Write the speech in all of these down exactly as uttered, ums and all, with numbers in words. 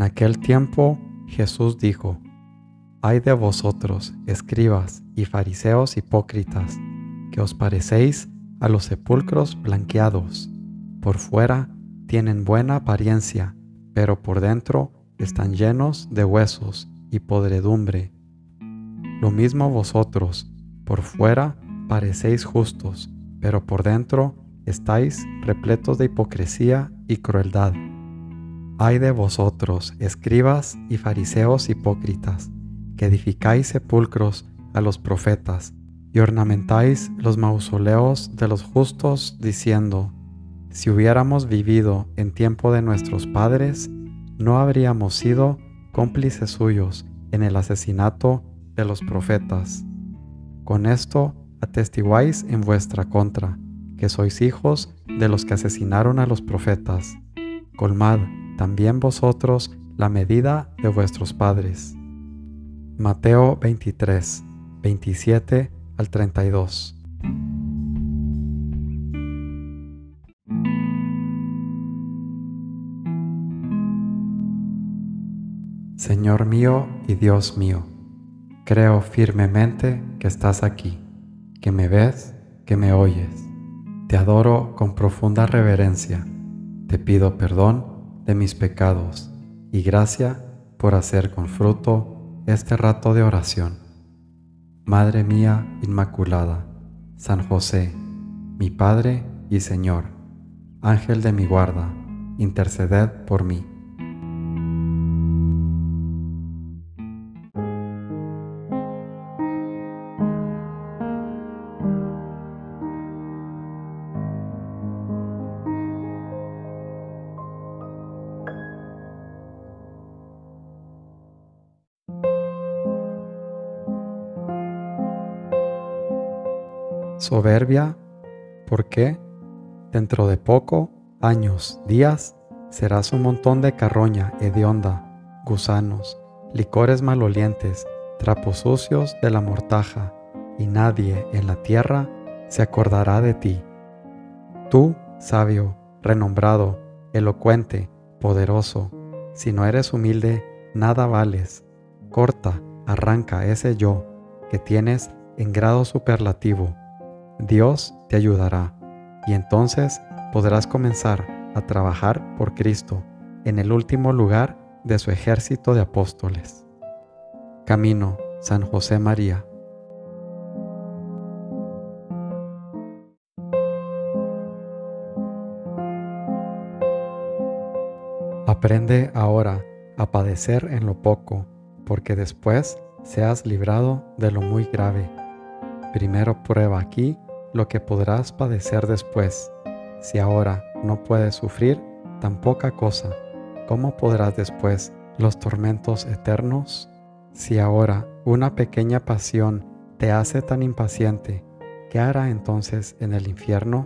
En aquel tiempo Jesús dijo: «Ay de vosotros, escribas y fariseos hipócritas, que os parecéis a los sepulcros blanqueados. Por fuera tienen buena apariencia, pero por dentro están llenos de huesos y podredumbre. Lo mismo vosotros, por fuera parecéis justos, pero por dentro estáis repletos de hipocresía y crueldad. Ay de vosotros, escribas y fariseos hipócritas, que edificáis sepulcros a los profetas y ornamentáis los mausoleos de los justos, diciendo: si hubiéramos vivido en tiempo de nuestros padres, no habríamos sido cómplices suyos en el asesinato de los profetas. Con esto atestiguáis en vuestra contra, que sois hijos de los que asesinaron a los profetas. Colmad también vosotros la medida de vuestros padres». Mateo veintitrés, veintisiete al treinta y dos. Señor mío y Dios mío, creo firmemente que estás aquí, que me ves, que me oyes. Te adoro con profunda reverencia. Te pido perdón de mis pecados y gracia por hacer con fruto este rato de oración. Madre mía Inmaculada, San José, mi Padre y Señor, Ángel de mi guarda, interceded por mí. Soberbia, porque dentro de poco, años, días, serás un montón de carroña hedionda, gusanos, licores malolientes, trapos sucios de la mortaja, y nadie en la tierra se acordará de ti. Tú, sabio, renombrado, elocuente, poderoso, si no eres humilde, nada vales. Corta, arranca ese yo que tienes en grado superlativo. Dios te ayudará, y entonces podrás comenzar a trabajar por Cristo en el último lugar de su ejército de apóstoles. Camino San José María. Aprende ahora a padecer en lo poco, porque después seas librado de lo muy grave. Primero prueba aquí lo que podrás padecer después. Si ahora no puedes sufrir tan poca cosa, ¿cómo podrás después los tormentos eternos? Si ahora una pequeña pasión te hace tan impaciente, ¿qué hará entonces en el infierno?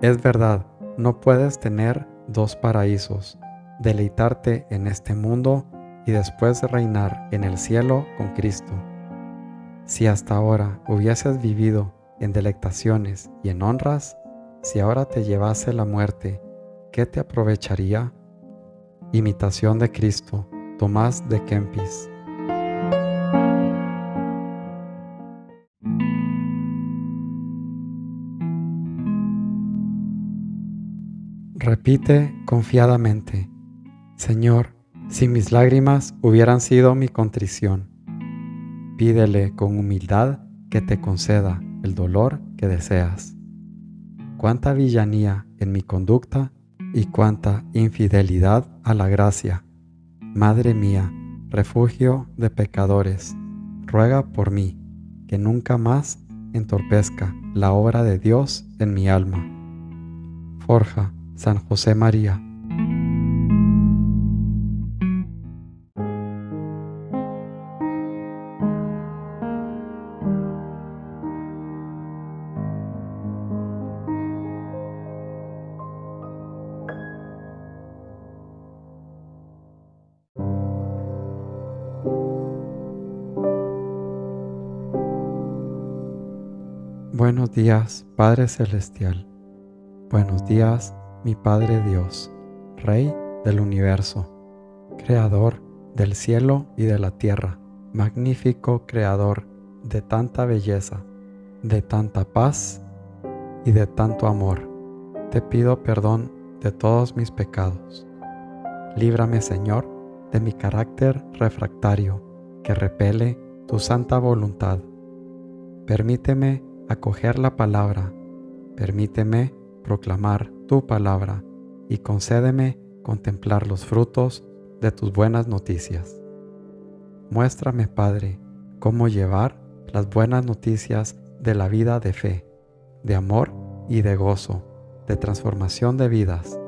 Es verdad, no puedes tener dos paraísos, deleitarte en este mundo y después reinar en el cielo con Cristo. Si hasta ahora hubieses vivido en delectaciones y en honras, si ahora te llevase la muerte, ¿qué te aprovecharía? Imitación de Cristo, Tomás de Kempis. Repite confiadamente: Señor, si mis lágrimas hubieran sido mi contrición. Pídele con humildad que te conceda el dolor que deseas. Cuánta villanía en mi conducta y cuánta infidelidad a la gracia. Madre mía, refugio de pecadores, ruega por mí, que nunca más entorpezca la obra de Dios en mi alma. Forja San José María. Buenos días, Padre Celestial. Buenos días, mi Padre Dios, Rey del Universo. Creador del cielo y de la tierra, magnífico Creador de tanta belleza, de tanta paz y de tanto amor, te pido perdón de todos mis pecados. Líbrame, Señor, de mi carácter refractario, que repele tu santa voluntad. Permíteme acoger la palabra, permíteme proclamar tu palabra, y concédeme contemplar los frutos de tus buenas noticias. Muéstrame, Padre, cómo llevar las buenas noticias de la vida de fe, de amor y de gozo, de transformación de vidas,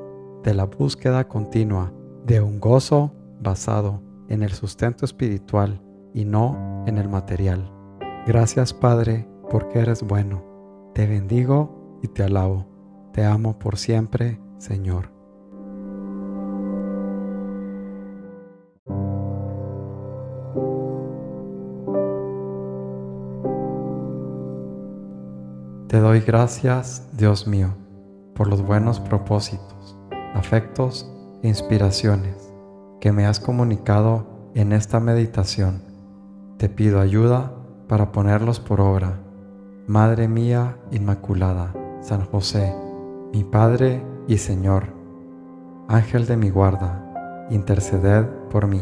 de la búsqueda continua, de un gozo basado en el sustento espiritual y no en el material. Gracias, Padre, porque eres bueno. Te bendigo y te alabo. Te amo por siempre, Señor. Te doy gracias, Dios mío, por los buenos propósitos, afectos e inspiraciones que me has comunicado en esta meditación. Te pido ayuda para ponerlos por obra. Madre mía Inmaculada, San José, mi Padre y Señor, Ángel de mi guarda, interceded por mí.